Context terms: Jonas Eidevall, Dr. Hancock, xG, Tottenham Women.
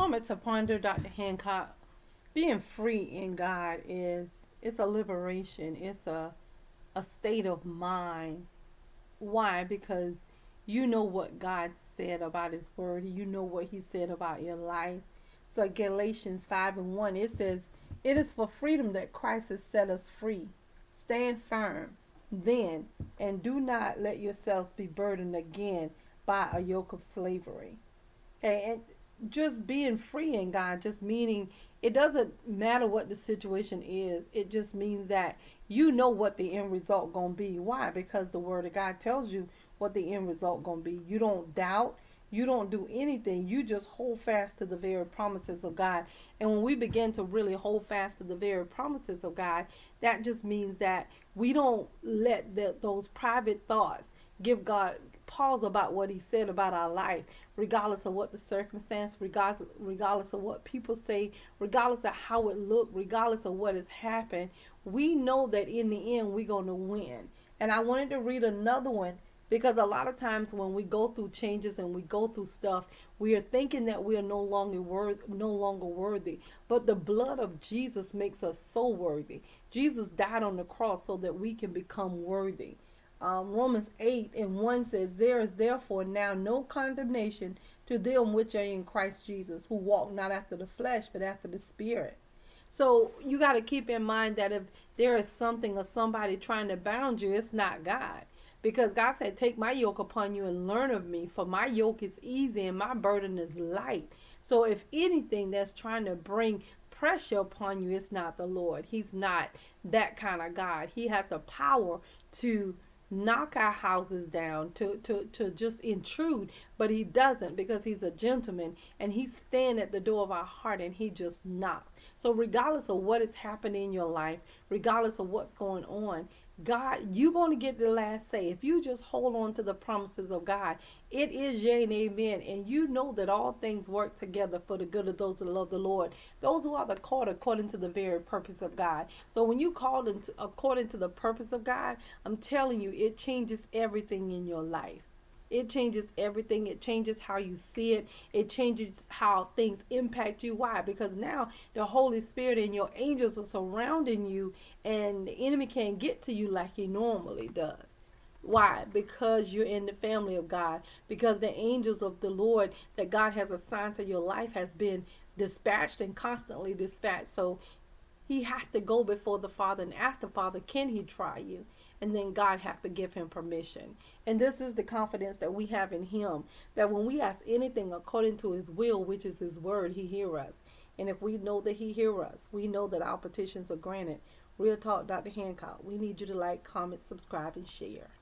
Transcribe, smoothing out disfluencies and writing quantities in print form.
moment to ponder, Dr. Hancock, being free in God it's a liberation. It's a state of mind. Why? Because you know what God said about his word. You know what he said about your life. So Galatians 5:1, it says, "It is for freedom that Christ has set us free. Stand firm, then, and do not let yourselves be burdened again by a yoke of slavery." Okay, and just being free in God, just meaning it doesn't matter what the situation is. It just means that you know what the end result gonna be. Why? Because the Word of God tells you what the end result gonna be. You don't doubt. You don't do anything. You just hold fast to the very promises of God. And when we begin to really hold fast to the very promises of God, that just means that we don't let those private thoughts give God pause about what he said about our life, regardless of what the circumstance, regardless of what people say, regardless of how it looked, regardless of what has happened. We know that in the end, we're going to win. And I wanted to read another one, because a lot of times when we go through changes and we go through stuff, we are thinking that we are no longer worthy. But the blood of Jesus makes us so worthy. Jesus died on the cross so that we can become worthy. Romans 8:1 says, "There is therefore now no condemnation to them which are in Christ Jesus, who walk not after the flesh, but after the Spirit." So you got to keep in mind that if there is something or somebody trying to bound you, it's not God. Because God said, "Take my yoke upon you and learn of me, for my yoke is easy and my burden is light." So if anything that's trying to bring pressure upon you, it's not the Lord. He's not that kind of God. He has the power to knock our houses down, to just intrude, but he doesn't, because he's a gentleman and he's standing at the door of our heart and he just knocks. So regardless of what is happening in your life, regardless of what's going on, God, you're going to get the last say. If you just hold on to the promises of God, it is yea and amen. And you know that all things work together for the good of those that love the Lord, those who are the called according to the very purpose of God. So when you called according to the purpose of God, I'm telling you, it changes everything in your life. It changes everything. It changes how you see it. It changes how things impact you. Why? Because now the Holy Spirit and your angels are surrounding you, and the enemy can't get to you like he normally does. Why? Because you're in the family of God. Because the angels of the Lord that God has assigned to your life has been dispatched and constantly dispatched. So he has to go before the Father and ask the Father, "Can he try you?" And then God has to give him permission. And this is the confidence that we have in him, that when we ask anything according to his will, which is his word, he hears us. And if we know that he hears us, we know that our petitions are granted. Real Talk, Dr. Hancock. We need you to like, comment, subscribe, and share.